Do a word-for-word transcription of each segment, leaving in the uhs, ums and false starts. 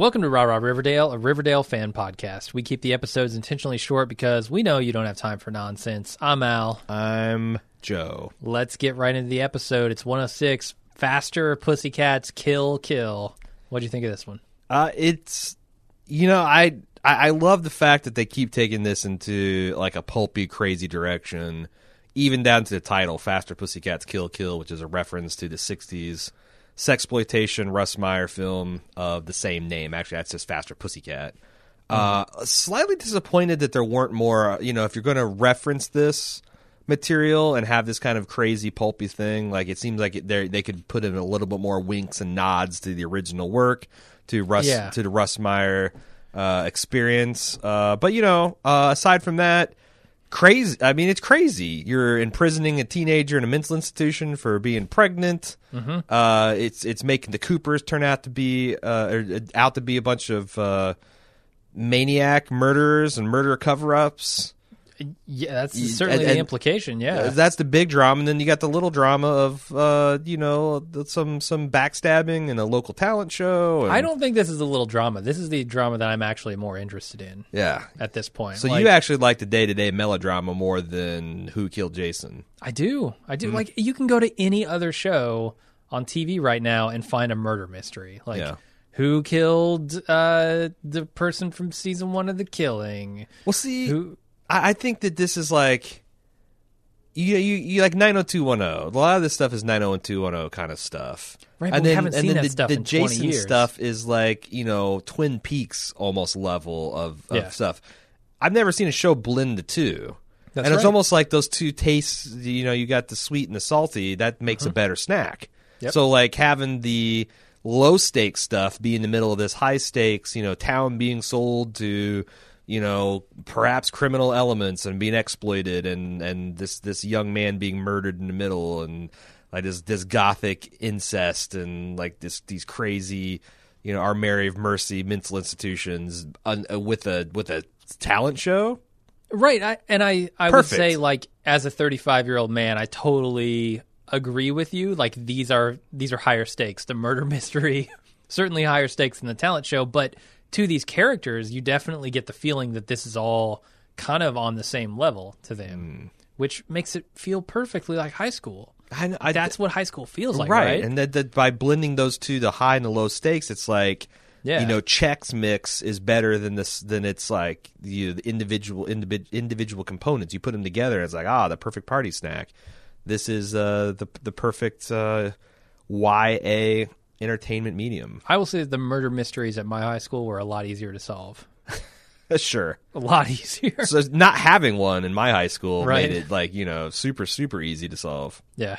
Welcome to Ra-Ra Riverdale, a Riverdale fan podcast. We keep the episodes intentionally short because we know you don't have time for nonsense. I'm Al. I'm Joe. Let's get right into the episode. It's one oh six, Faster Pussycats Kill Kill. What do you think of this one? Uh, it's, you know, I, I I love the fact that they keep taking this into like a pulpy, crazy direction, even down to the title, Faster Pussycats Kill Kill, which is a reference to the sixties sexploitation Russ Meyer film of the same name. Actually, that's just Faster Pussycat. Mm-hmm. Uh, slightly disappointed that there weren't more, you know, if you're going to reference this material and have this kind of crazy pulpy thing, like it seems like it, they could put in a little bit more winks and nods to the original work, to Russ, yeah. to the Russ Meyer uh, experience. Uh, but, you know, uh, aside from that, crazy. I mean, it's crazy. You're imprisoning a teenager in a mental institution for being pregnant. Mm-hmm. Uh, it's it's making the Coopers turn out to be uh, or, out to be a bunch of uh, maniac murderers and murder cover-ups. Yeah, that's certainly and, the implication, yeah. That's the big drama, and then you got the little drama of, uh, you know, some some backstabbing and a local talent show. And I don't think this is a little drama. This is the drama that I'm actually more interested in Yeah, at this point. So like, you actually like the day-to-day melodrama more than Who Killed Jason. I do. I do. Mm-hmm. Like, you can go to any other show on T V right now and find a murder mystery. Like, yeah. Who killed uh, the person from season one of The Killing? Well, see... Who, I think that this is like, you you, you like nine oh two one oh. A lot of this stuff is nine oh two one oh kind of stuff. Right, but and we then, haven't and seen then that the, stuff the in Jason twenty years. Stuff is like, you know, Twin Peaks almost level of, of yeah. stuff. I've never seen a show blend the two. That's and it's right. almost like those two tastes, you know, you got the sweet and the salty. That makes mm-hmm. a better snack. Yep. So like having the low-stakes stuff be in the middle of this high-stakes, you know, town being sold to... you know, perhaps criminal elements and being exploited and, and this, this young man being murdered in the middle and like this, this gothic incest and like this, these crazy, you know, Our Mary of Mercy mental institutions un, uh, with a, with a talent show. Right. I, and I, I Perfect. would say like as a thirty-five year old man, I totally agree with you. Like these are, these are higher stakes, the murder mystery, certainly higher stakes than the talent show, but to these characters, you definitely get the feeling that this is all kind of on the same level to them, mm. which makes it feel perfectly like high school. I, I, That's what high school feels like, right? right? And that, that by blending those two, the high and the low stakes, it's like, yeah. you know, Chex Mix is better than this. Than it's like you know, the individual individ, individual components. You put them together, and it's like ah, the perfect party snack. This is uh, the the perfect uh, Y A. entertainment medium. I will say that the murder mysteries at my high school were a lot easier to solve. Sure. A lot easier. So not having one in my high school right. made it like, you know, super, super easy to solve. Yeah.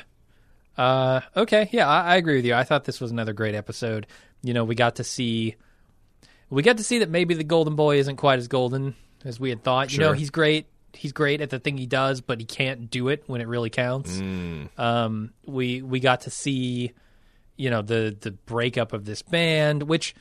Uh, okay. Yeah, I, I agree with you. I thought this was another great episode. You know, we got to see, we got to see that maybe the Golden Boy isn't quite as golden as we had thought. Sure. You know, he's great. He's great at the thing he does, but he can't do it when it really counts. Mm. Um, we, we got to see... you know, the, the breakup of this band, which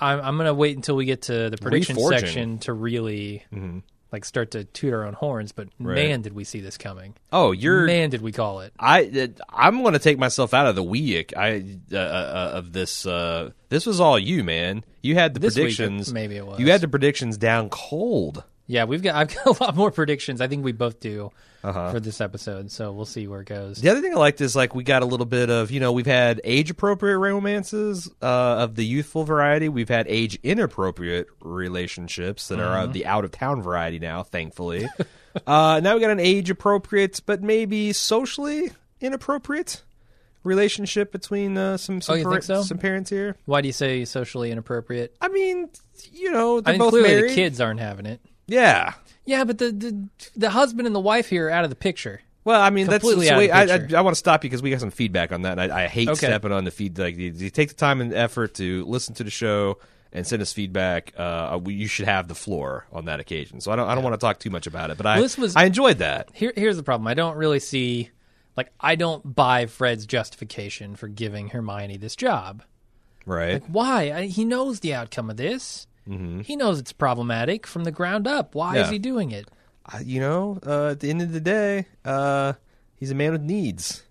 I'm, I'm going to wait until we get to the prediction Reforging. section to really mm-hmm. like start to toot our own horns. But right. man, did we see this coming? Oh, you're man, did we call it? I I'm going to take myself out of the we I uh, uh, of this. Uh, this was all you, man. You had the this predictions. Week, maybe it was. You had the predictions down cold. Yeah, we've got. I've got a lot more predictions. I think we both do uh-huh. for this episode, so we'll see where it goes. The other thing I liked is like we got a little bit of you know we've had age appropriate romances uh, of the youthful variety. We've had age inappropriate relationships that mm-hmm. are of the out of town variety now, thankfully. uh, now we got an age appropriate, but maybe socially inappropriate relationship between uh, some some, oh, par- so? some parents here. Why do you say socially inappropriate? I mean, you know, they're I mean, both clearly married. The kids aren't having it. Yeah, yeah, but the, the the husband and the wife here are out of the picture. Well, I mean, Completely that's so wait, I, I I want to stop you because we got some feedback on that, and I, I hate okay. stepping on the feed. Like, you, you take the time and effort to listen to the show and send us feedback. Uh, we, you should have the floor on that occasion. So I don't I don't yeah. want to talk too much about it, but I well, was, I enjoyed that. Here, here's the problem: I don't really see, like, I don't buy Fred's justification for giving Hermione this job. Right? Like, why? I, he knows the outcome of this. Mm-hmm. He knows it's problematic from the ground up. Why yeah. is he doing it? Uh, you know, uh, at the end of the day, uh, he's a man with needs.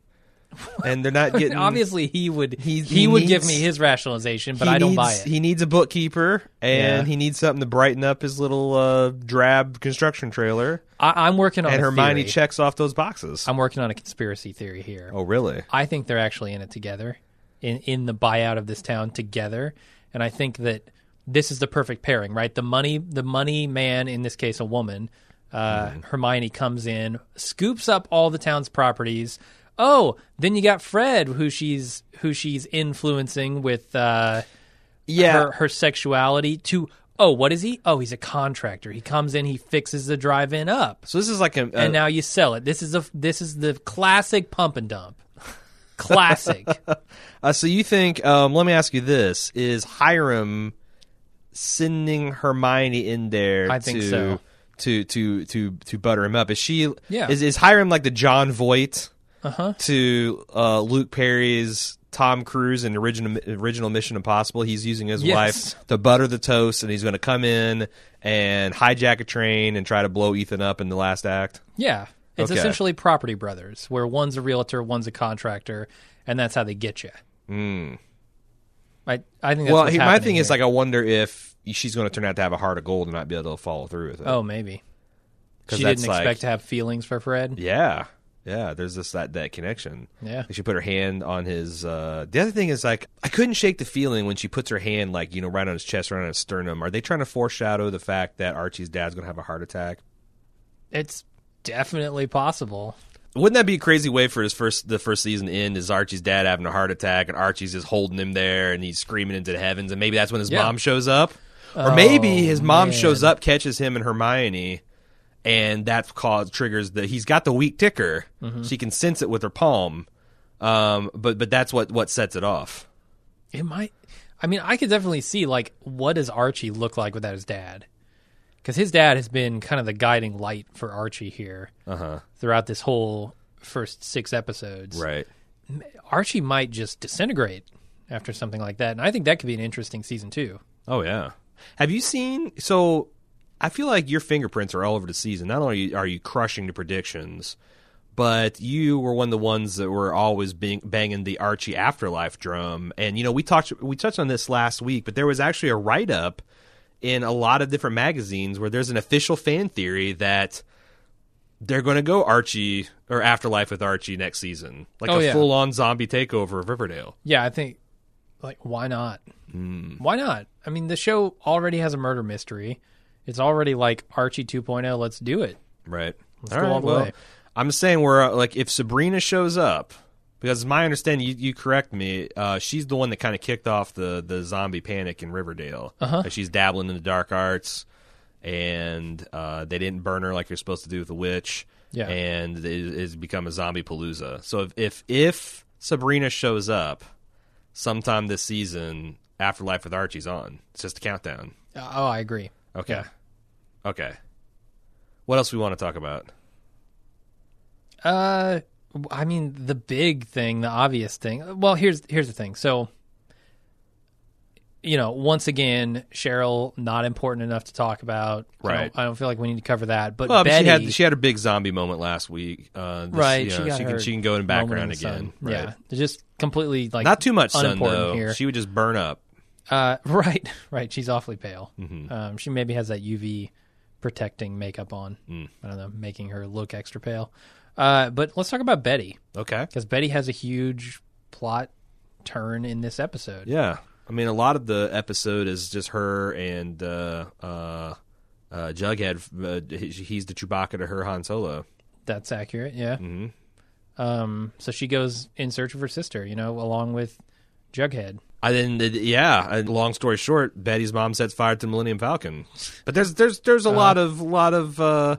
and they're not getting. Obviously, he would he, he, he would needs, give me his rationalization, but I don't needs, buy it. He needs a bookkeeper, and yeah. he needs something to brighten up his little uh, drab construction trailer. I, I'm working on. And a Hermione theory. Checks off those boxes. I'm working on a conspiracy theory here. Oh, really? I think they're actually in it together, in in the buyout of this town together, and I think that this is the perfect pairing, right? The money, the money man, in this case, a woman. Uh, mm. Hermione comes in, scoops up all the town's properties. Oh, then you got Fred, who she's who she's influencing with uh, yeah. her, her sexuality to, oh, what is he? Oh, he's a contractor. He comes in, he fixes the drive-in up. So this is like a... a and now you sell it. This is a, this is the classic pump and dump. Classic. uh, so you think, um, let me ask you this, is Hiram sending Hermione in there I think to... so. To, to to to butter him up. Is she yeah. is, is Hiram like the John Voight uh-huh. to uh, Luke Perry's Tom Cruise in original original Mission Impossible? He's using his yes. wife to butter the toast, and he's going to come in and hijack a train and try to blow Ethan up in the last act. Yeah. It's okay. Essentially Property Brothers, where one's a realtor, one's a contractor, and that's how they get you. Mm. I, I think that's well, what's he, my thing here. Is like I wonder if she's going to turn out to have a heart of gold and not be able to follow through with it. Oh, maybe. She didn't expect like, to have feelings for Fred. Yeah. Yeah. There's this that, that connection. Yeah. Like she put her hand on his... Uh, the other thing is, like, I couldn't shake the feeling when she puts her hand, like, you know, right on his chest, right on his sternum. Are they trying to foreshadow the fact that Archie's dad's going to have a heart attack? It's definitely possible. Wouldn't that be a crazy way for his first the first season to end, is Archie's dad having a heart attack, and Archie's just holding him there, and he's screaming into the heavens, and maybe that's when his yeah. mom shows up? Or maybe his mom oh, shows up, catches him and Hermione, and that cause triggers the. He's got the weak ticker. Mm-hmm. She can sense it with her palm, um, but but that's what, what sets it off. It might. I mean, I could definitely see like what does Archie look like without his dad? Because his dad has been kind of the guiding light for Archie here uh-huh. throughout this whole first six episodes. Right. Archie might just disintegrate after something like that, and I think that could be an interesting season too. Oh yeah. Have you seen, so I feel like your fingerprints are all over the season. Not only are you, are you crushing the predictions, but you were one of the ones that were always bang, banging the Archie Afterlife drum. And, you know, we talked, we touched on this last week, but there was actually a write-up in a lot of different magazines where there's an official fan theory that they're going to go Archie or Afterlife with Archie next season. Like oh, a yeah. full-on zombie takeover of Riverdale. Yeah, I think, like, why not? Mm. Why not? I mean, the show already has a murder mystery. It's already like Archie two point oh. Let's do it. Right. Let's all go right, all the well, way. I'm just saying we're like if Sabrina shows up, because my understanding, you, you correct me, uh, she's the one that kind of kicked off the, the zombie panic in Riverdale. Uh-huh. Like she's dabbling in the dark arts, and uh, they didn't burn her like you're supposed to do with a witch. Yeah. And it, it's become a zombie palooza. So if, if if Sabrina shows up sometime this season, Afterlife with Archie's on. It's just a countdown. Oh, I agree. Okay. Yeah. Okay. What else we want to talk about? Uh, I mean, the big thing, the obvious thing. Well, here's here's the thing. So, you know, once again, Cheryl, not important enough to talk about. Right. I don't, I don't feel like we need to cover that. But well, Betty... She had, she had a big zombie moment last week. Uh, this, right. You know, she, got she, can, she can go in background again. Right. Yeah. Just completely, like, not too much sun, though. Here. She would just burn up. Uh, right, right. She's awfully pale. Mm-hmm. Um, she maybe has that U V protecting makeup on. Mm. I don't know, making her look extra pale. Uh, but let's talk about Betty. Okay. Because Betty has a huge plot turn in this episode. Yeah. I mean, a lot of the episode is just her and uh, uh, uh, Jughead. Uh, he's the Chewbacca to her Han Solo. That's accurate, yeah. Mm-hmm. Um, so she goes in search of her sister, you know, along with Jughead. I didn't, yeah. Long story short, Betty's mom sets fire to the Millennium Falcon. But there's there's there's a uh, lot of lot of uh,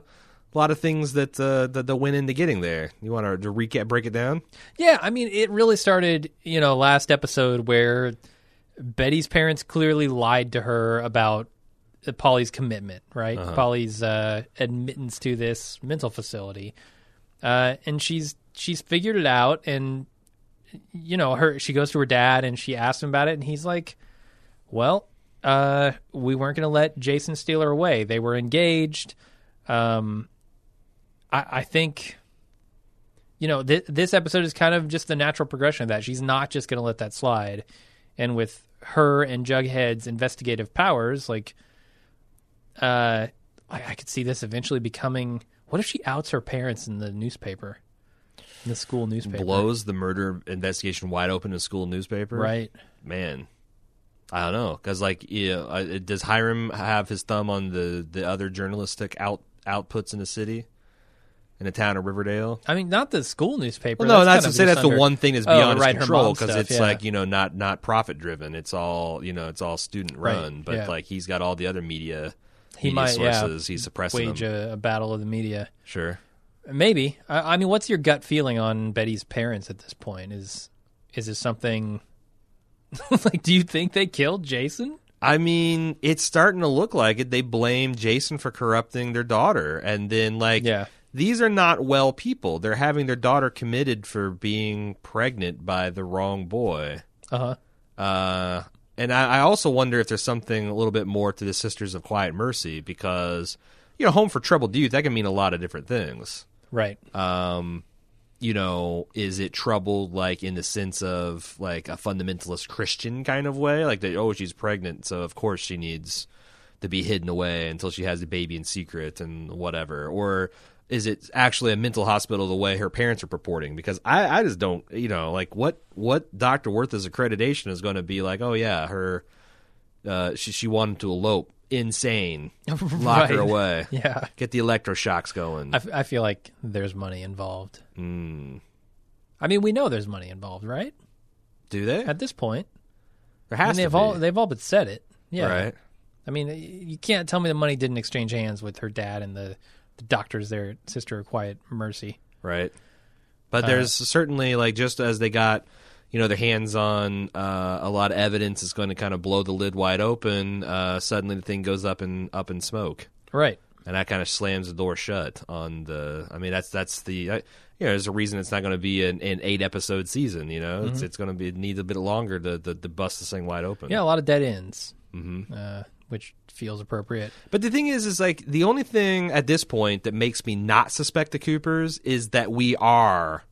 lot of things that, uh, that that went into getting there. You want to, to recap, break it down? Yeah, I mean, it really started, you know, last episode where Betty's parents clearly lied to her about Polly's commitment, right? Uh-huh. Polly's uh, admittance to this mental facility, uh, and she's she's figured it out and. You know, her. She goes to her dad and she asks him about it, and he's like, "Well, uh, we weren't going to let Jason steal her away. They were engaged. Um, I, I think, you know, th- this episode is kind of just the natural progression of that. She's not just going to let that slide. And with her and Jughead's investigative powers, like, uh, I, I could see this eventually becoming, what if she outs her parents in the newspaper, in the school newspaper? Blows the murder investigation wide open in the school newspaper? Right. Man. I don't know, because, like, you know, does Hiram have his thumb on the, the other journalistic out, outputs in the city, in the town of Riverdale? I mean, not the school newspaper. Well, no, that's to say that's under, the one thing that's beyond oh, right, his control, because it's, yeah. like, you know, not, not profit-driven. It's all, you know, it's all student-run, right. but, yeah. like, he's got all the other media, he media might, sources. Yeah, he's suppressing wage them. Wage a, a battle of the media. Sure. Maybe. I, I mean, what's your gut feeling on Betty's parents at this point? Is Is this something... like, do you think they killed Jason? I mean, it's starting to look like it. They blame Jason for corrupting their daughter. And then, like, yeah. these are not well people. They're having their daughter committed for being pregnant by the wrong boy. Uh-huh. Uh, and I, I also wonder if there's something a little bit more to the Sisters of Quiet Mercy, because, you know, home for troubled youth, that can mean a lot of different things. Right. Um You know, is it troubled, like, in the sense of, like, a fundamentalist Christian kind of way? Like, that, oh, she's pregnant, so of course she needs to be hidden away until she has the baby in secret and whatever. Or is it actually a mental hospital the way her parents are purporting? Because I, I just don't, you know, like, what what Doctor Werther's accreditation is going to be like, oh, yeah, her uh, she, she wanted to elope. Insane. Lock right. her away. Yeah. Get the electroshocks going. I, f- I feel like there's money involved. Mm. I mean, we know there's money involved, right? Do they? At this point. There has I mean, to they've be. All, they've all but said it. Yeah. Right. I mean, you can't tell me the money didn't exchange hands with her dad and the, the doctors there, Sister of Quiet Mercy. Right. But there's uh, certainly, like, just as they got... you know, their hands on uh, a lot of evidence is going to kind of blow the lid wide open. Uh, suddenly the thing goes up in, up in smoke. Right. And that kind of slams the door shut on the, I mean, that's, that's the, I, you know, there's a reason it's not going to be an, an eight episode season, you know, mm-hmm. it's, it's going to be, it needs a bit longer to, to, to bust this thing wide open. Yeah. A lot of dead ends, mm-hmm. uh, which feels appropriate. But the thing is, is like the only thing at this point that makes me not suspect the Coopers is that we are,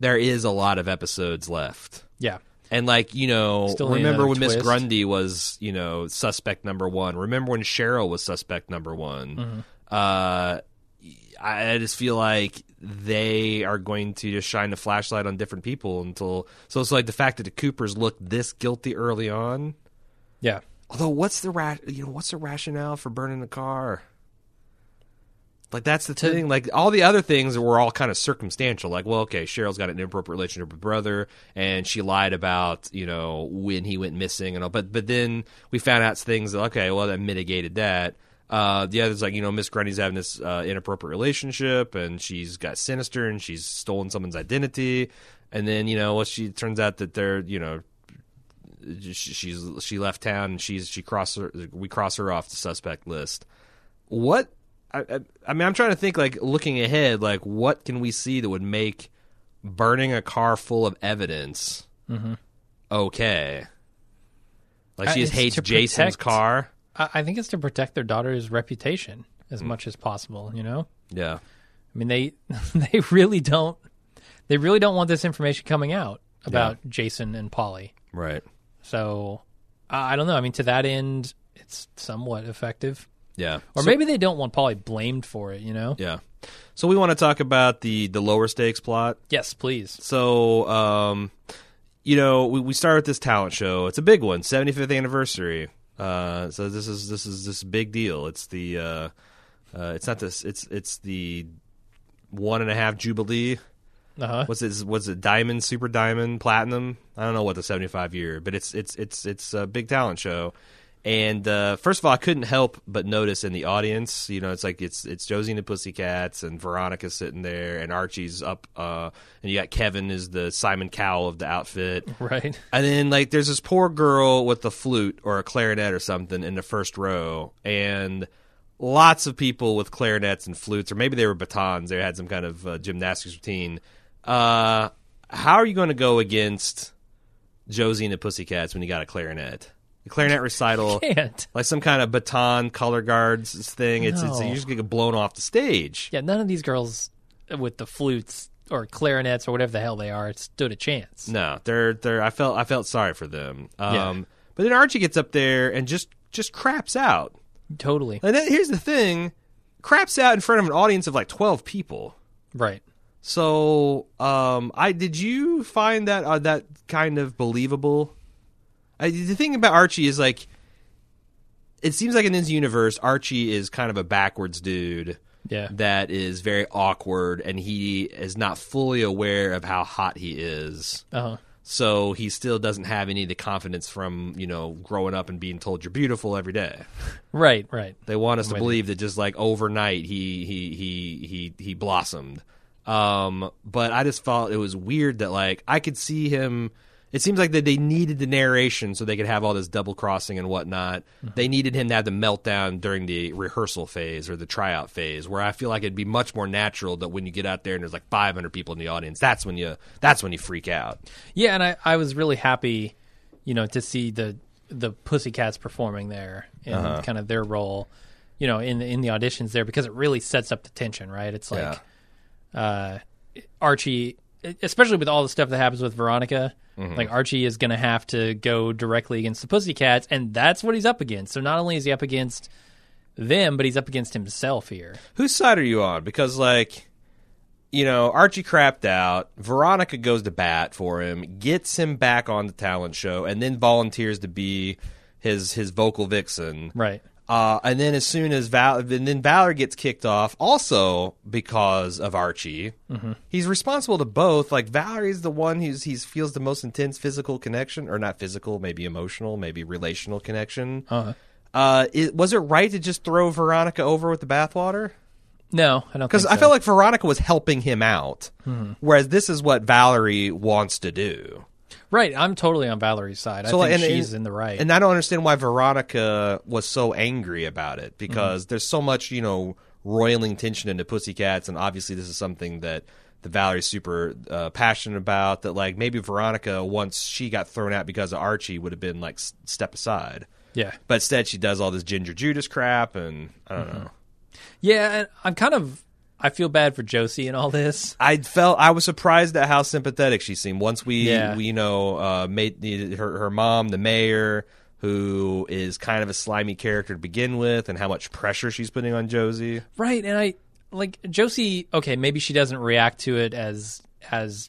there is a lot of episodes left. Yeah. And, like, you know, still remember when Miss Grundy was, you know, suspect number one. Remember when Cheryl was suspect number one. Mm-hmm. Uh, I just feel like they are going to just shine the flashlight on different people until... So it's like the fact that the Coopers looked this guilty early on. Yeah. Although what's the ra- you know, what's the rationale for burning the car? Like, that's the thing. Like, all the other things were all kind of circumstantial. Like, well, okay, Cheryl's got an inappropriate relationship with her brother, and she lied about, you know, when he went missing and all. But but then we found out things that, okay, well, that mitigated that. Uh, the other's like, you know, Miss Grundy's having this uh, inappropriate relationship, and she's got sinister, and she's stolen someone's identity. And then, you know, well, she turns out that they're, you know, she's she left town, and she's she crossed her, we cross her off the suspect list. What? I, I mean, I'm trying to think, like, looking ahead, like, what can we see that would make burning a car full of evidence mm-hmm. okay? Like, she I, just hates Jason's protect, car? I, I think it's to protect their daughter's reputation as mm. much as possible, you know? Yeah. I mean, they they really don't they really don't want this information coming out about yeah. Jason and Polly. Right. So, I, I don't know. I mean, to that end, it's somewhat effective. Yeah. Or so, maybe they don't want Polly blamed for it, you know? Yeah. So we want to talk about the, the lower stakes plot. Yes, please. So, um, you know, we, we start with this talent show. It's a big one, seventy-fifth anniversary. Uh, so this is this is this big deal. It's the uh, uh, it's not this it's it's the one and a half Jubilee. Uh-huh. What's it what's it Diamond, Super Diamond, Platinum? I don't know what the seventy-five year, but it's it's it's it's a big talent show. And uh, first of all, I couldn't help but notice in the audience, you know, it's like it's it's Josie and the Pussycats, and Veronica's sitting there, and Archie's up, uh, and you got Kevin is the Simon Cowell of the outfit, right? And then, like, there's this poor girl with a flute or a clarinet or something in the first row, and lots of people with clarinets and flutes, or maybe they were batons. They had some kind of uh, gymnastics routine. Uh, how are you going to go against Josie and the Pussycats when you got a clarinet? The clarinet recital, like some kind of baton color guards thing. It's, no. it's you just get blown off the stage. Yeah, none of these girls with the flutes or clarinets or whatever the hell they are stood a chance. No, they're they're. I felt I felt sorry for them. Um, yeah. But then Archie gets up there and just just craps out. Totally. And then, here's the thing, craps out in front of an audience of like twelve people. Right. So, um, I did you find that uh, that kind of believable? I, the thing about Archie is like, it seems like in this universe, Archie is kind of a backwards dude. Yeah. That is very awkward, and he is not fully aware of how hot he is. Uh-huh. So he still doesn't have any of the confidence from, you know, growing up and being told you're beautiful every day. Right, right. They want us to believe that just like overnight he he he he he blossomed. Um, but I just thought it was weird that like I could see him. It seems like that they needed the narration so they could have all this double crossing and whatnot. Mm-hmm. They needed him to have the meltdown during the rehearsal phase or the tryout phase, where I feel like it'd be much more natural that when you get out there and there's like five hundred people in the audience, that's when you that's when you freak out. Yeah, and I, I was really happy, you know, to see the the Pussycats performing there and uh-huh. kind of their role, you know, in the, in the auditions there, because it really sets up the tension, right? It's like yeah. uh, Archie, especially with all the stuff that happens with Veronica, mm-hmm. like Archie is going to have to go directly against the Pussycats, and that's what he's up against. So not only is he up against them, but he's up against himself here. Whose side are you on? Because, like, you know, Archie crapped out, Veronica goes to bat for him, gets him back on the talent show, and then volunteers to be his his vocal vixen. Right. Uh, and then as soon as Val- and then Valor gets kicked off, also because of Archie, mm-hmm. he's responsible to both. Like Valerie's the one who's he's feels the most intense physical connection, or not physical, maybe emotional, maybe relational connection. Uh-huh. Uh, it, was it right to just throw Veronica over with the bathwater? No, I don't. Because so. I felt like Veronica was helping him out, mm-hmm. whereas this is what Valerie wants to do. Right, I'm totally on Valerie's side. So, I think and, she's and, in the right. And I don't understand why Veronica was so angry about it, because mm-hmm. there's so much, you know, roiling tension into Pussycats, and obviously this is something that the Valerie's super uh, passionate about, that, like, maybe Veronica, once she got thrown out because of Archie, would have been, like, s- step aside. Yeah. But instead she does all this Ginger Judas crap, and I don't mm-hmm. know. Yeah, and I'm kind of... I feel bad for Josie in all this. I felt I was surprised at how sympathetic she seemed. Once we, yeah. we you know, uh, made the, her her mom, the mayor, who is kind of a slimy character to begin with, and how much pressure she's putting on Josie. Right, and I like Josie. Okay, maybe she doesn't react to it as as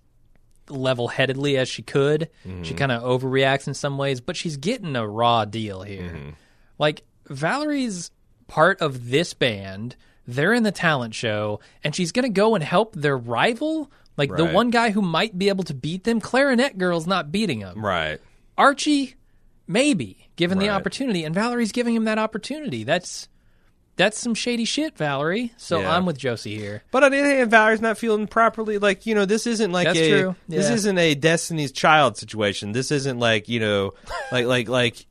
level-headedly as she could. Mm-hmm. She kind of overreacts in some ways, but she's getting a raw deal here. Mm-hmm. Like Valerie's part of this band. They're in the talent show, and she's going to go and help their rival, like right. the one guy who might be able to beat them. Clarinet Girl's not beating him. Right. Archie, maybe, given right. the opportunity, and Valerie's giving him that opportunity. That's that's some shady shit, Valerie. So yeah. I'm with Josie here. But on the other hand, Valerie's not feeling properly. Like, you know, this isn't like that's a true. Yeah. This isn't a Destiny's Child situation. This isn't like, you know, like like like.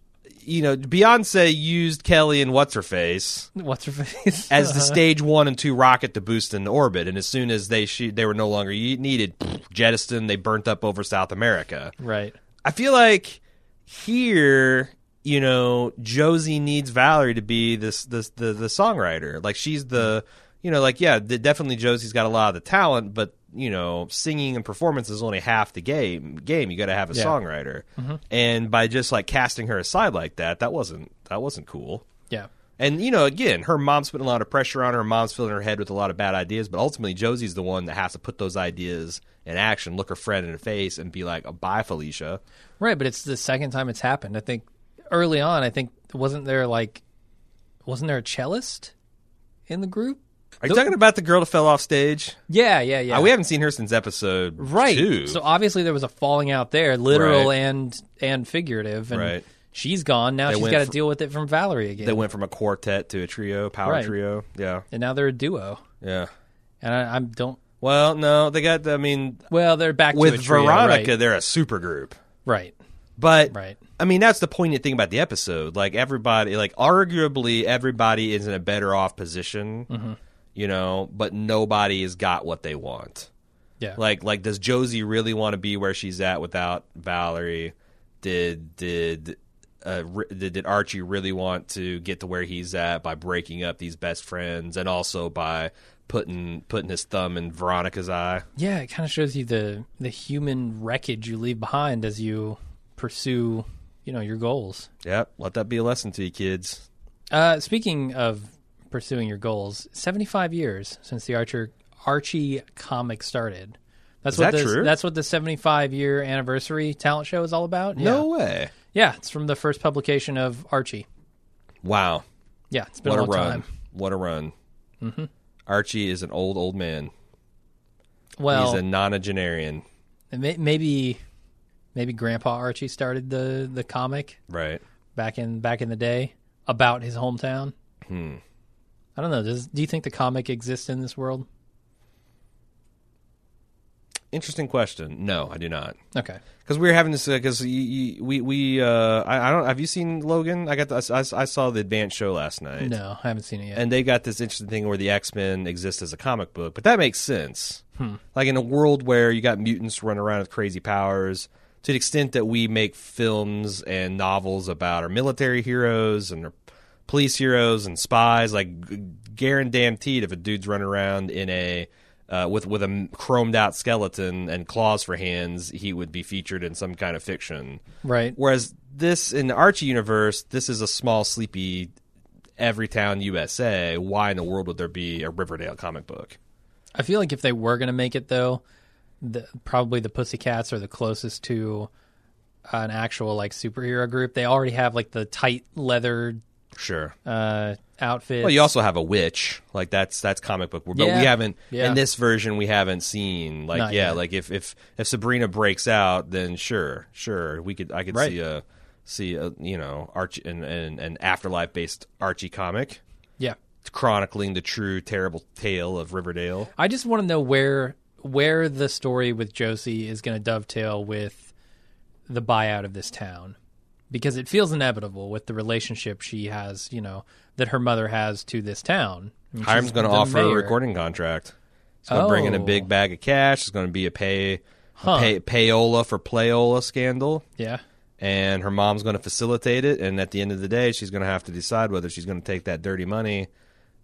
You know, Beyonce used Kelly and What's-Her-Face What's her face? as the stage one and two rocket to boost into orbit. And as soon as they she, they were no longer needed, jettisoned, they burnt up over South America. Right. I feel like here, you know, Josie needs Valerie to be this, this the, the songwriter. Like, she's the, you know, like, yeah, the, definitely Josie's got a lot of the talent, but, you know, singing and performance is only half the game. Game you got to have a yeah. songwriter, mm-hmm. and by just like casting her aside like that, that wasn't that wasn't cool. Yeah, and you know, again, her mom's putting a lot of pressure on her. Her mom's filling her head with a lot of bad ideas, but ultimately, Josie's the one that has to put those ideas in action, look her friend in the face, and be like, oh, "Bye, Felicia." Right, but it's the second time it's happened. I think early on, I think wasn't there like wasn't there a cellist in the group? Are you talking about the girl that fell off stage? Yeah, yeah, yeah. Uh, we haven't seen her since episode right. two. So obviously there was a falling out there, literal right. and and figurative. And right. she's gone. Now they she's got to deal with it from Valerie again. They went from a quartet to a trio, power right. trio. Yeah. And now they're a duo. Yeah. And I, I don't... Well, no, they got... I mean... Well, they're back to a trio. With Veronica, right. they're a super group. Right. But... Right. I mean, that's the poignant thing about the episode. Like, everybody... Like, arguably, everybody is in a better off position. Mm-hmm. You know, but nobody's got what they want. Yeah. Like, like, does Josie really want to be where she's at without Valerie? Did did uh, re- did Archie really want to get to where he's at by breaking up these best friends, and also by putting putting his thumb in Veronica's eye? Yeah, it kind of shows you the the human wreckage you leave behind as you pursue, you know, your goals. Yep, let that be a lesson to you, kids. Uh, speaking of pursuing your goals, seventy-five years since the Archer Archie comic started. That's is what that this, true? That's what the seventy-five year anniversary talent show is all about. No yeah. way. Yeah, it's from the first publication of Archie. Wow. Yeah, it's been what a long a run. time. What a run. Mm-hmm. Archie is an old, old man. Well, he's a nonagenarian. Maybe, maybe Grandpa Archie started the, the comic right back in back in the day about his hometown. Hmm. I don't know. Does do you think the comic exists in this world? Interesting question. No, I do not. Okay. Because we were having this. Because uh, we we uh, I, I don't. Have you seen Logan? I got. The, I, I saw the advanced show last night. No, I haven't seen it yet. And they got this interesting thing where the X-Men exist as a comic book, but that makes sense. Hmm. Like in a world where you got mutants running around with crazy powers, to the extent that we make films and novels about our military heroes and our police heroes and spies, like guaranteed, if a dude's running around in a Uh, with with a chromed out skeleton and claws for hands, he would be featured in some kind of fiction. Right. Whereas this, in the Archie universe, this is a small, sleepy, every town U S A. Why in the world would there be a Riverdale comic book? I feel like if they were going to make it, though, the, probably the Pussycats are the closest to an actual like superhero group. They already have like the tight leather. Sure. Uh, outfits. Well, you also have a witch. Like that's that's comic book. But yeah. we haven't yeah. in this version. We haven't seen like Not yeah. Yet. Like if, if if Sabrina breaks out, then sure, sure we could. I could right. see a see a you know Archie and an, an afterlife based Archie comic. Yeah, chronicling the true terrible tale of Riverdale. I just want to know where where the story with Josie is going to dovetail with the buyout of this town. Because it feels inevitable with the relationship she has, you know, that her mother has to this town. I mean, Hiram's going to offer mayor. a recording contract. He's going to oh. bring in a big bag of cash. It's going to be a pay, huh. a pay payola for playola scandal. Yeah. And her mom's going to facilitate it. And at the end of the day, she's going to have to decide whether she's going to take that dirty money.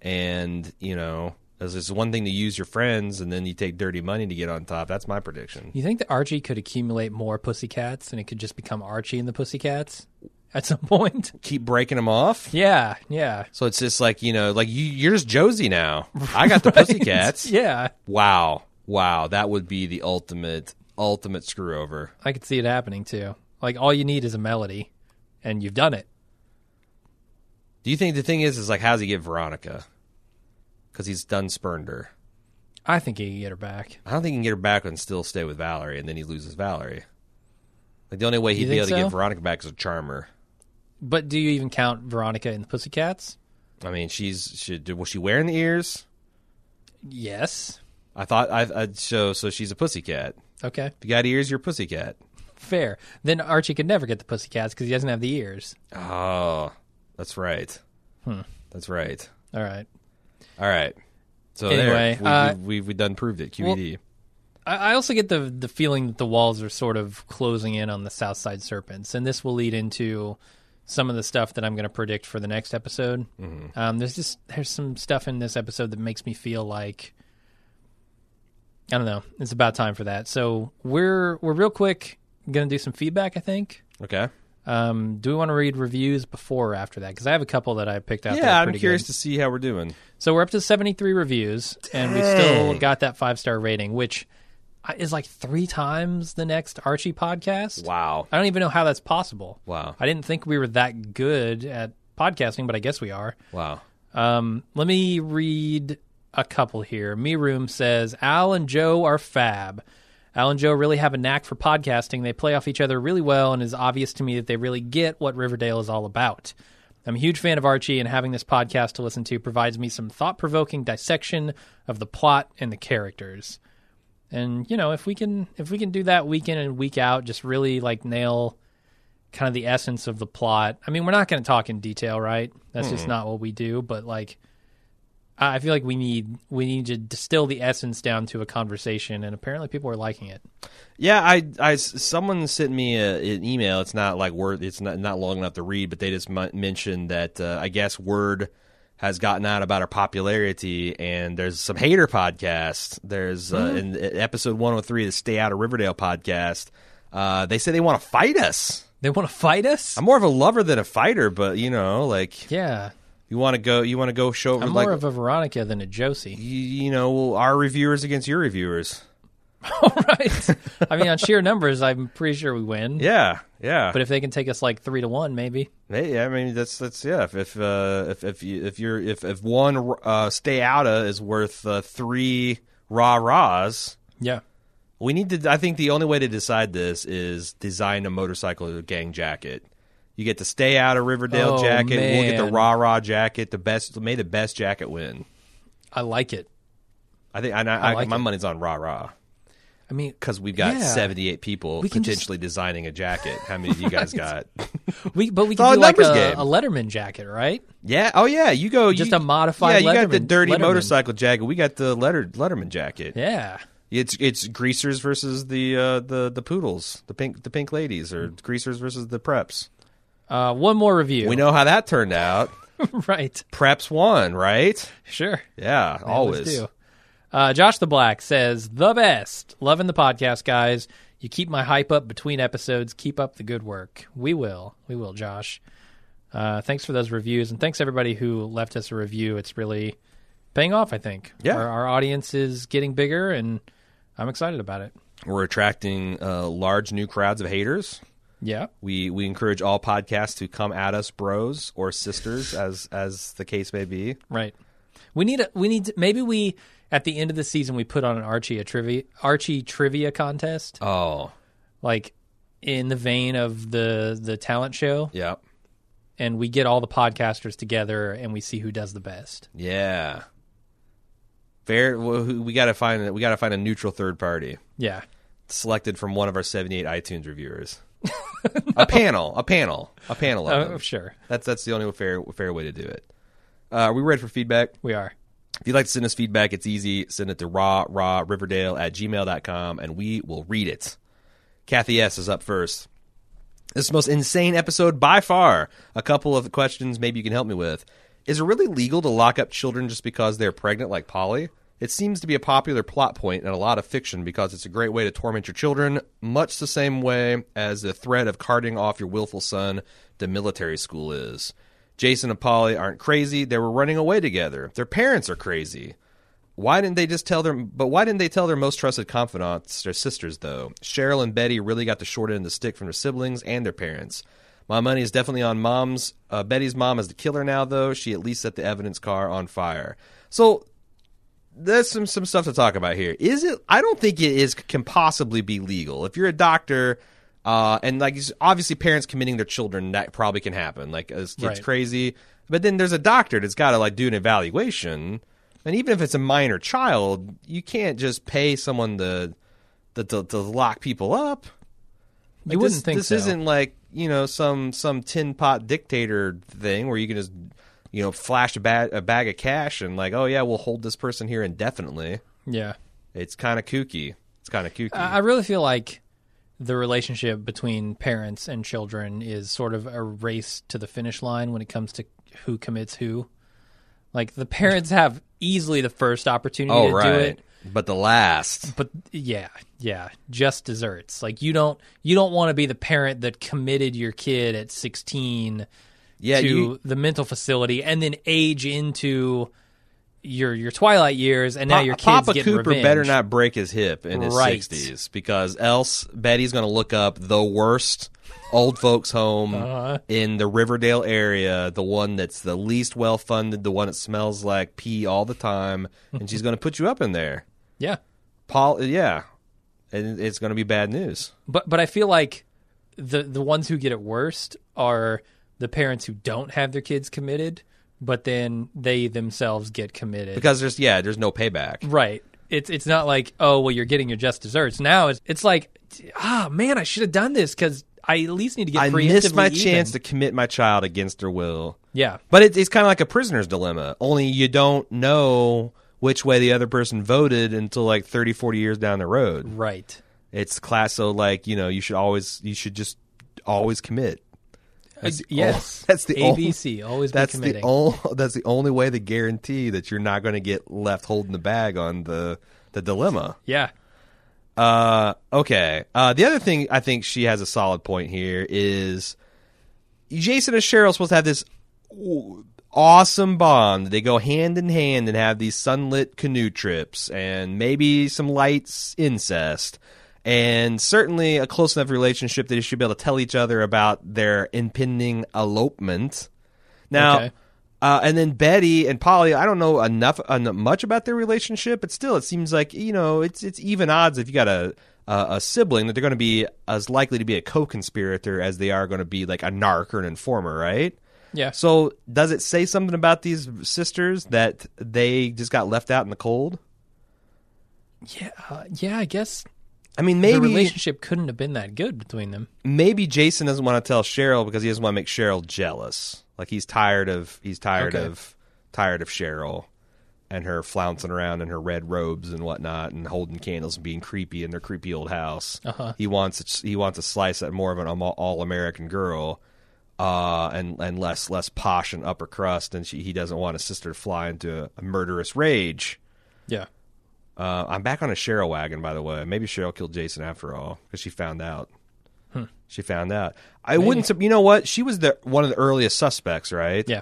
And, you know, there's this one thing to use your friends, and then you take dirty money to get on top. That's my prediction. You think that Archie could accumulate more Pussycats, and it could just become Archie and the Pussycats at some point? Keep breaking them off? Yeah, yeah. So it's just like, you know, like you, you're just Josie now. I got the right? Pussycats. Yeah. Wow. Wow. That would be the ultimate, ultimate screw over. I could see it happening, too. Like, all you need is a melody, and you've done it. Do you think the thing is, is like, how does he get Veronica? Because he's done spurned her. I think he can get her back. I don't think he can get her back and still stay with Valerie, and then he loses Valerie. Like the only way he'd be able so? to get Veronica back is a charmer. But do you even count Veronica in the Pussycats? I mean, she's she was she wearing the ears? Yes. I thought I, I so so she's a pussycat. Okay. If you got ears, you're a pussycat. Fair. Then Archie could never get the Pussycats because he doesn't have the ears. Oh, that's right. Hmm. That's right. All right. All right, so anyway, there, we, uh, we, we, we done proved it, Q E D. Well, I also get the the feeling that the walls are sort of closing in on the Southside Serpents, and this will lead into some of the stuff that I'm going to predict for the next episode. Mm-hmm. Um, there's just there's some stuff in this episode that makes me feel like, I don't know, it's about time for that. So we're we're real quick going to do some feedback, I think. Okay. Um, do we want to read reviews before or after that? Because I have a couple that I picked out. Yeah, I'm curious good. to see how we're doing. So we're up to seventy-three reviews, and we still got that five-star rating, which is like three times the next Archie podcast. Wow. I don't even know how that's possible. Wow. I didn't think we were that good at podcasting, but I guess we are. Wow. Um, let me read a couple here. Me Room says, Al and Joe are fab. Al and Joe really have a knack for podcasting. They play off each other really well, and it is obvious to me that they really get what Riverdale is all about. I'm a huge fan of Archie, and having this podcast to listen to provides me some thought-provoking dissection of the plot and the characters. And, you know, if we can if we can do that week in and week out, just really, like, nail kind of the essence of the plot. I mean, we're not going to talk in detail, right? That's mm. just not what we do, but, like, I feel like we need we need to distill the essence down to a conversation, and apparently people are liking it. Yeah, I, I someone sent me a, an email. It's not like Word. It's not not long enough to read, but they just m- mentioned that uh, I guess Word has gotten out about our popularity, and there's some hater podcasts. There's uh, mm. in, in episode one oh three, the Stay Out of Riverdale podcast. Uh, they say they want to fight us. They want to fight us. I'm more of a lover than a fighter, but you know, like yeah. You want to go? You want to go show? I'm like, more of a Veronica than a Josie. You, you know, our reviewers against your reviewers. All right. I mean, on sheer numbers, I'm pretty sure we win. Yeah, yeah. But if they can take us like three to one, maybe. Hey, I mean, that's that's yeah. If if uh, if if, you, if you're if if one uh, stay outa is worth uh, three rah-rahs. Yeah. We need to. I think the only way to decide this is design a motorcycle gang jacket. You get the Stay Out of Riverdale oh, jacket. Man. We'll get the Ra-Ra jacket. The best, may the best jacket win. I like it. I think I, I, I like my it. money's on Ra-Ra. I mean, because we've got yeah. seventy-eight people potentially just... designing a jacket. How many of you guys got? we but we can do like a, a Letterman jacket, right? Yeah. Oh yeah. You go just you, a modified. Yeah, you Letterman, got the dirty Letterman. motorcycle jacket. We got the letter, Letterman jacket. Yeah. It's it's greasers versus the uh, the the poodles, the pink the pink ladies, or greasers versus the preps. Uh, one more review. We know how that turned out. Right. Preps won, right? Sure. Yeah, they always do. Uh, Josh the Black says, the best. Loving the podcast, guys. You keep my hype up between episodes. Keep up the good work. We will. We will, Josh. Uh, thanks for those reviews, and thanks everybody who left us a review. It's really paying off, I think. Yeah. Our, our audience is getting bigger, and I'm excited about it. We're attracting uh, large new crowds of haters. Yeah, we we encourage all podcasts to come at us, bros or sisters, as as the case may be. Right. We need a, we need to, maybe we at the end of the season we put on an Archie a trivia Archie trivia contest. Oh, like in the vein of the the talent show. Yeah. And we get all the podcasters together and we see who does the best. Yeah. Fair. We got to find we got to find a neutral third party. Yeah. Selected from one of our seventy-eight iTunes reviewers. no. A panel, a panel, a panel of them. Oh, sure. That's that's the only fair fair way to do it. Uh, are we ready for feedback? We are. If you'd like to send us feedback, it's easy. Send it to Ra-Ra Riverdale at gmail dot com, and we will read it. Kathy S. is up first. This is the most insane episode by far. A couple of questions maybe you can help me with. Is it really legal to lock up children just because they're pregnant like Polly? It seems to be a popular plot point in a lot of fiction because it's a great way to torment your children, much the same way as the threat of carting off your willful son to military school is. Jason and Polly aren't crazy. They were running away together. Their parents are crazy. Why didn't they just tell their, but why didn't they tell their most trusted confidants, their sisters, though? Cheryl and Betty really got the short end of the stick from their siblings and their parents. My money is definitely on mom's, uh, Betty's mom is the killer now, though. She at least set the evidence car on fire. So... There's some, some stuff to talk about here. Is it? I don't think it is can possibly be legal. If you're a doctor, uh, and like obviously parents committing their children, that probably can happen. Like this kid's right. crazy, but then there's a doctor that's got to like do an evaluation, and even if it's a minor child, you can't just pay someone to to, to, to lock people up. Like, you wouldn't this, think this so. Isn't like you know some some tin pot dictator thing where you can just. You know, flash a bag, a bag of cash and like, oh, yeah, we'll hold this person here indefinitely. Yeah. It's kind of kooky. It's kind of kooky. I really feel like the relationship between parents and children is sort of a race to the finish line when it comes to who commits who. Like, the parents have easily the first opportunity oh, to right. do it. But the last. But, yeah, yeah, just desserts. Like, you don't, you don't want to be the parent that committed your kid at sixteen Yeah, to you, the mental facility, and then age into your your twilight years, and now pa- your kids Papa getting Cooper revenge. Better not break his hip in his right. sixties, because else Betty's going to look up the worst old folks home uh-huh. in the Riverdale area, the one that's the least well-funded, the one that smells like pee all the time, and she's going to put you up in there. Yeah. Paul, yeah. And it's going to be bad news. But but I feel like the the ones who get it worst are... the parents who don't have their kids committed, but then they themselves get committed. Because there's, yeah, there's no payback. Right. It's it's not like, oh, well, you're getting your just desserts. Now it's, it's like, ah, man, I should have done this because I at least need to get I preemptively missed my even. chance to commit my child against her will. Yeah. But it, it's kind of like a prisoner's dilemma, only you don't know which way the other person voted until like thirty, forty years down the road. Right. It's class, so like, you know, you should always, you should just always commit. That's yes. All, that's the A B C, only, always be that's committing. The only, that's the only way to guarantee that you're not going to get left holding the bag on the, the dilemma. Yeah. Uh, okay. Uh, the other thing I think she has a solid point here is Jason and Cheryl are supposed to have this awesome bond. They go hand in hand and have these sunlit canoe trips and maybe some light incest. And certainly a close enough relationship that they should be able to tell each other about their impending elopement. Now, okay. uh, and then Betty and Polly, I don't know enough uh, much about their relationship, but still, it seems like, you know, it's it's even odds if you got a a, a sibling that they're going to be as likely to be a co-conspirator as they are going to be like a narc or an informer, right? Yeah. So does it say something about these sisters that they just got left out in the cold? Yeah. Uh, yeah, I guess. I mean, maybe the relationship couldn't have been that good between them. Maybe Jason doesn't want to tell Cheryl because he doesn't want to make Cheryl jealous. Like he's tired of he's tired okay. of tired of Cheryl and her flouncing around in her red robes and whatnot and holding candles and being creepy in their creepy old house. Uh-huh. He wants he wants a slice at more of an all American girl, uh, and and less less posh and upper crust. And she, he doesn't want his sister to fly into a, a murderous rage. Yeah. Uh, I'm back on a Cheryl wagon, by the way. Maybe Cheryl killed Jason after all because she found out. Hmm. She found out. I Maybe. wouldn't. You know what? She was the one of the earliest suspects, right? Yeah.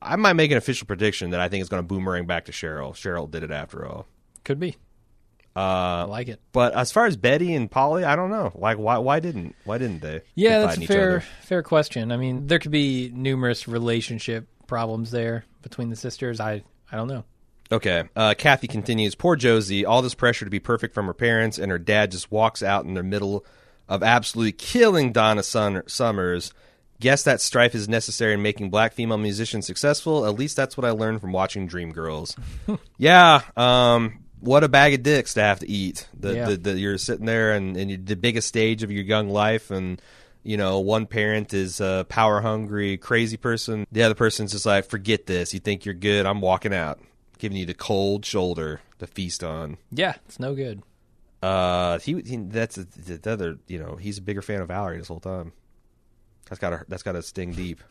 I might make an official prediction that I think it's going to boomerang back to Cheryl. Cheryl did it after all. Could be. Uh, I like it. But as far as Betty and Polly, I don't know. Like, why? Why didn't? Why didn't they? Yeah, that's a fair, fair question. I mean, there could be numerous relationship problems there between the sisters. I, I don't know. Okay, uh, Kathy continues, poor Josie, all this pressure to be perfect from her parents, and her dad just walks out in the middle of absolutely killing Donna Sun- Summers. Guess that strife is necessary in making black female musicians successful. At least that's what I learned from watching Dreamgirls. yeah, um, what a bag of dicks to have to eat. The, yeah. the, the, you're sitting there and, and you're the biggest stage of your young life, and... You know, one parent is a power-hungry, crazy person. The other person's just like, forget this. You think you're good? I'm walking out. Giving you the cold shoulder to feast on. Yeah, it's no good. Uh, he, he that's a, the other. You know, he's a bigger fan of Valerie this whole time. That's got that's got to sting deep.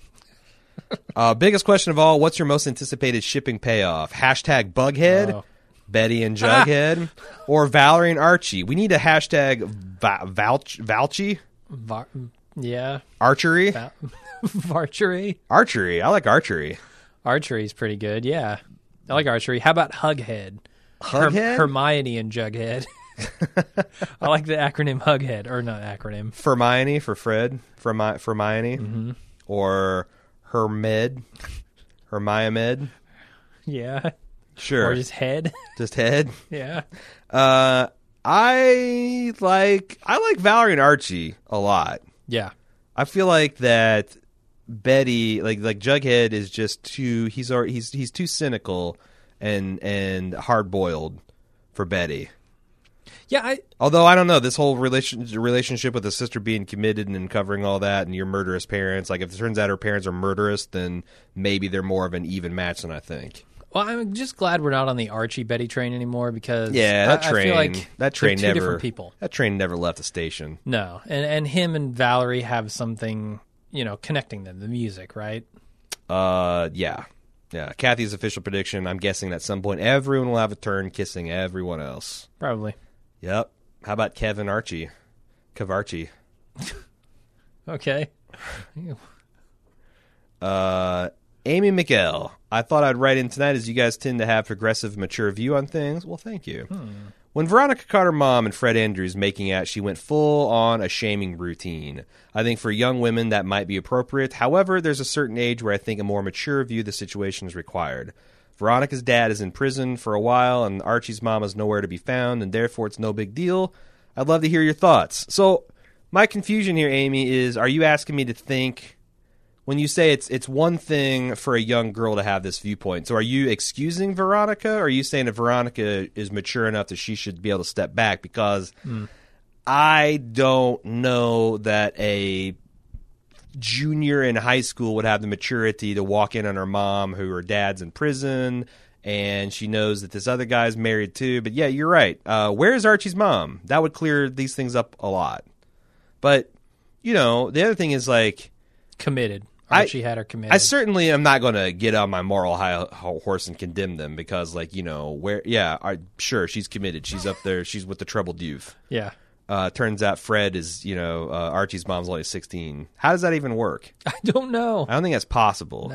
uh, biggest question of all: what's your most anticipated shipping payoff? Hashtag Bughead. Oh. Betty and Jughead, ah! or Valerie and Archie. We need a hashtag Valch Valchie. Va- Yeah. Archery? Val- Archery? Archery. I like archery. Archery's pretty good, yeah. I like archery. How about Hughead? Hughead? Her- Hermione and Jughead. I like the acronym Hughead. Or not acronym. Hermione for Fred. Hermione. Mm-hmm. Or Hermed. Hermiomed. Yeah. Sure. Or just Head. Just Head? Yeah. Uh, I like I like Valerie and Archie a lot. Yeah. I feel like that Betty, like like Jughead is just too he's he's he's too cynical and and hard-boiled for Betty. Yeah, I although I don't know, this whole relation, relationship with the sister being committed and uncovering all that and your murderous parents, like if it turns out her parents are murderous, then maybe they're more of an even match than I think. Well, I'm just glad we're not on the Archie Betty train anymore because yeah, that I, train, I feel like that train two never, different people. That train never left the station. No, and and him and Valerie have something, you know, connecting them, the music, right? Uh, yeah. Yeah, Kathy's official prediction, I'm guessing at some point everyone will have a turn kissing everyone else. Probably. Yep. How about Kevin Archie? Kevarchie. okay. uh... Amy McGill, I thought I'd write in tonight as you guys tend to have progressive, mature view on things. Well, thank you. Hmm. When Veronica caught her mom and Fred Andrews making out, she went full on a shaming routine. I think for young women that might be appropriate. However, there's a certain age where I think a more mature view of the situation is required. Veronica's dad is in prison for a while, and Archie's mom is nowhere to be found, and therefore it's no big deal. I'd love to hear your thoughts. So my confusion here, Amy, is are you asking me to think... When you say it's it's one thing for a young girl to have this viewpoint, so are you excusing Veronica, or are you saying that Veronica is mature enough that she should be able to step back? Because mm. I don't know that a junior in high school would have the maturity to walk in on her mom, who her dad's in prison, and she knows that this other guy's married too. But yeah, you're right. Uh, where's Archie's mom? That would clear these things up a lot. But, you know, the other thing is like... Committed. Archie I, had her committed. I certainly am not going to get on my moral high horse and condemn them because, like, you know, where... Yeah, I, sure, she's committed. She's up there. She's with the troubled youth. Yeah. Uh, turns out Fred is, you know, uh, Archie's mom's only sixteen. How does that even work? I don't know. I don't think that's possible.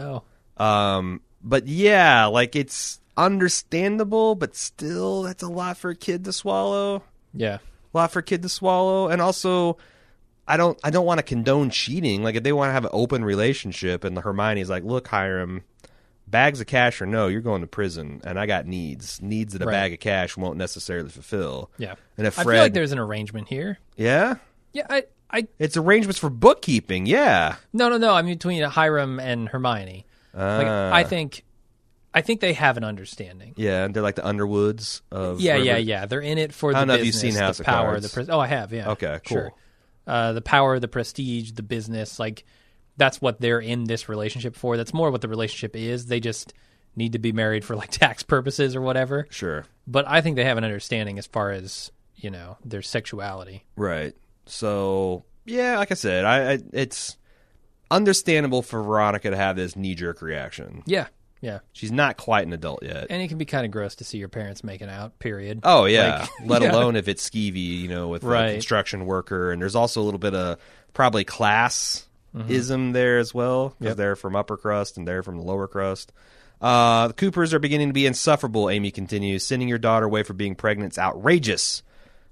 No. Um, but yeah, like, it's understandable, but still, that's a lot for a kid to swallow. Yeah. A lot for a kid to swallow. And also, I don't I don't want to condone cheating. Like, if they want to have an open relationship and Hermione's like, look, Hiram, bags of cash or no, you're going to prison, and I got needs. Needs that a right. bag of cash won't necessarily fulfill. Yeah. And if Fred, I feel like there's an arrangement here. Yeah? Yeah, I, I... It's arrangements for bookkeeping, yeah. No, no, no, I mean between Hiram and Hermione. Uh, like, I think I think they have an understanding. Yeah, they're like the Underwoods of... Yeah, River. yeah, yeah. They're in it for the business, I don't know business, if you've seen House the of power, Cards. The pres- oh, I have, yeah. Okay, cool. Sure. Uh, the power, the prestige, the business, like... That's what they're in this relationship for. That's more what the relationship is. They just need to be married for like tax purposes or whatever. Sure. But I think they have an understanding as far as, you know, their sexuality. Right. So, yeah, like I said, I, I it's understandable for Veronica to have this knee-jerk reaction. Yeah. Yeah. She's not quite an adult yet. And it can be kind of gross to see your parents making out, period. Oh, yeah. Like, let yeah. alone if it's skeevy, you know, with right. a construction worker. And there's also a little bit of probably class... Mm-hmm. Ism there as well, because yep. they're from upper crust and they're from the lower crust. Uh, the Coopers are beginning to be insufferable, Amy continues. Sending your daughter away for being pregnant is outrageous.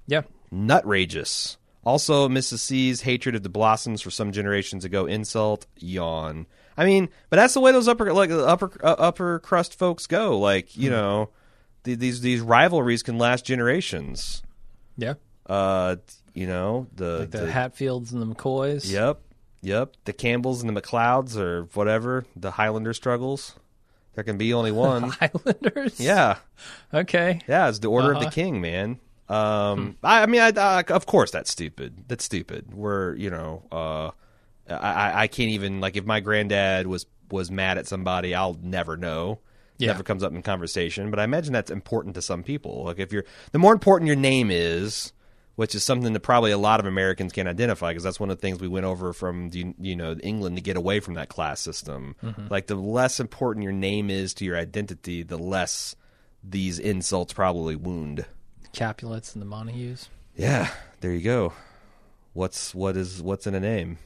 Yeah. Nutrageous. Also, Missus C's hatred of the Blossoms for some generations ago. Insult. Yawn. I mean, but that's the way those upper like upper uh, upper crust folks go. Like, you mm-hmm. know, th- these these rivalries can last generations. Yeah. Uh, you know, the... Like the, the Hatfields and the McCoys. Yep. Yep, the Campbells and the McLeods or whatever, the Highlander struggles. There can be only one. Highlanders? Yeah. Okay. Yeah, it's the Order uh-huh. of the King, man. Um, hmm. I, I mean, I, I, of course that's stupid. That's stupid. We're, you know, uh, I, I can't even, like, if my granddad was, was mad at somebody, I'll never know. Yeah. Never comes up in conversation. But I imagine that's important to some people. Like, if you're, the more important your name is... Which is something that probably a lot of Americans can identify because that's one of the things we went over from the, you know, England to get away from that class system. Mm-hmm. Like the less important your name is to your identity, the less these insults probably wound. The Capulets and the Montagues. Yeah, there you go. What's what is what's in a name?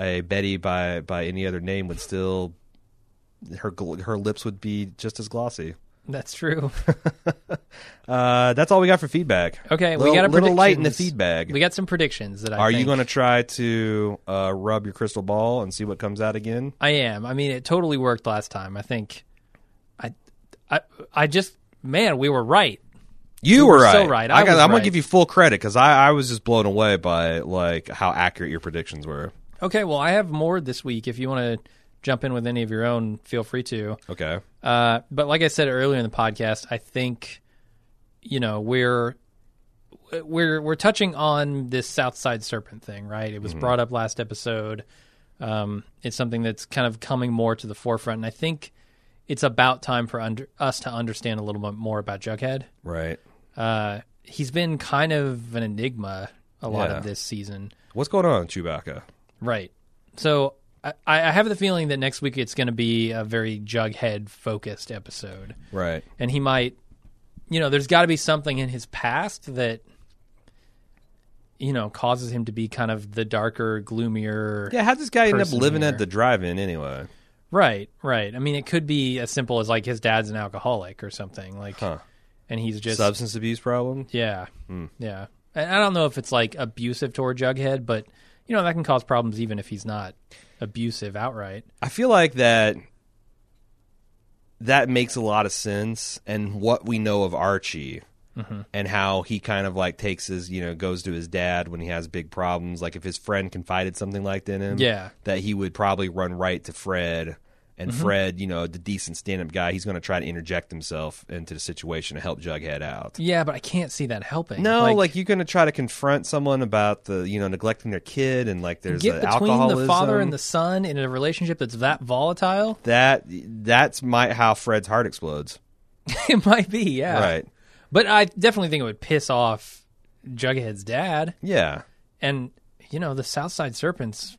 A Betty by by any other name would still her her lips would be just as glossy. That's true. uh, that's all we got for feedback. Okay, little, we got a little light in the feedback. We got some predictions that I. Are think... you going to try to uh, rub your crystal ball and see what comes out again? I am. I mean, it totally worked last time. I think. I, I, I just man, we were right. You we were, were right. So right. I I got, I'm right. going to give you full credit because I, I was just blown away by like how accurate your predictions were. Okay, well, I have more this week if you want to. Jump in with any of your own, feel free to. Okay. Uh, but like I said earlier in the podcast, I think, you know, we're we're we're touching on this Southside Serpent thing, right? It was mm-hmm. brought up last episode. Um, it's something that's kind of coming more to the forefront, and I think it's about time for under, us to understand a little bit more about Jughead. Right. Uh, he's been kind of an enigma a lot yeah. of this season. What's going on with Chewbacca? Right. So... I, I have the feeling that next week it's going to be a very Jughead-focused episode. Right. And he might, you know, there's got to be something in his past that, you know, causes him to be kind of the darker, gloomier Yeah, how'd this guy end up living here? At the drive-in anyway? Right, right. I mean, it could be as simple as, like, his dad's an alcoholic or something. Like, huh. And he's just... Substance abuse problem? Yeah, mm. yeah. And I don't know if it's, like, abusive toward Jughead, but, you know, that can cause problems even if he's not... abusive outright. I feel like that that makes a lot of sense and what we know of Archie mm-hmm. and how he kind of like takes his, you know, goes to his dad when he has big problems. Like if his friend confided something like that in him, yeah. that he would probably run right to Fred And mm-hmm. Fred, you know, the decent stand-up guy, he's going to try to interject himself into the situation to help Jughead out. Yeah, but I can't see that helping. No, like, like you're going to try to confront someone about the, you know, neglecting their kid and like there's get between alcoholism. The father and the son in a relationship that's that volatile. That that's my how Fred's heart explodes. It might be, yeah, right. But I definitely think it would piss off Jughead's dad. Yeah, and you know the Southside Serpents.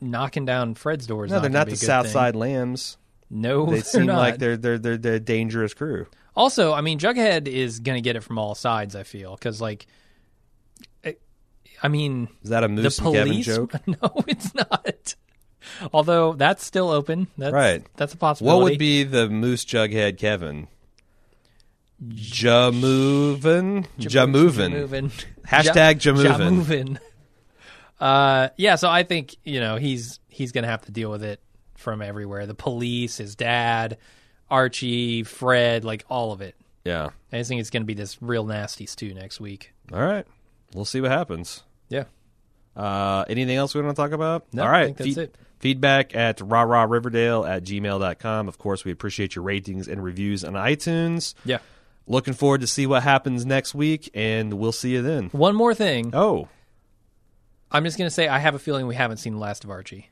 Knocking down Fred's doors. No, not they're not the Southside Lambs. No, they seem not. Like they're they're they're they're a dangerous crew. Also, I mean, Jughead is going to get it from all sides. I feel because like, I, I mean, is that a Moose and Kevin joke? No, it's not. Although that's still open. That's, right, that's a possibility. What would be the Moose Jughead Kevin? Jamovin, Jamovin, hashtag Jamovin. Uh, yeah, so I think, you know, he's he's going to have to deal with it from everywhere. The police, his dad, Archie, Fred, like all of it. Yeah. I just think it's going to be this real nasty stew next week. All right. We'll see what happens. Yeah. Uh, anything else we want to talk about? No, all right. I think that's Fe- it. Feedback at rah rah riverdale at gmail dot com. Of course, we appreciate your ratings and reviews on iTunes. Yeah. Looking forward to see what happens next week, and we'll see you then. One more thing. Oh. I'm just going to say I have a feeling we haven't seen The Last of Archie.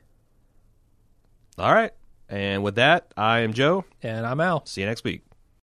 All right. And with that, I am Joe. And I'm Al. See you next week.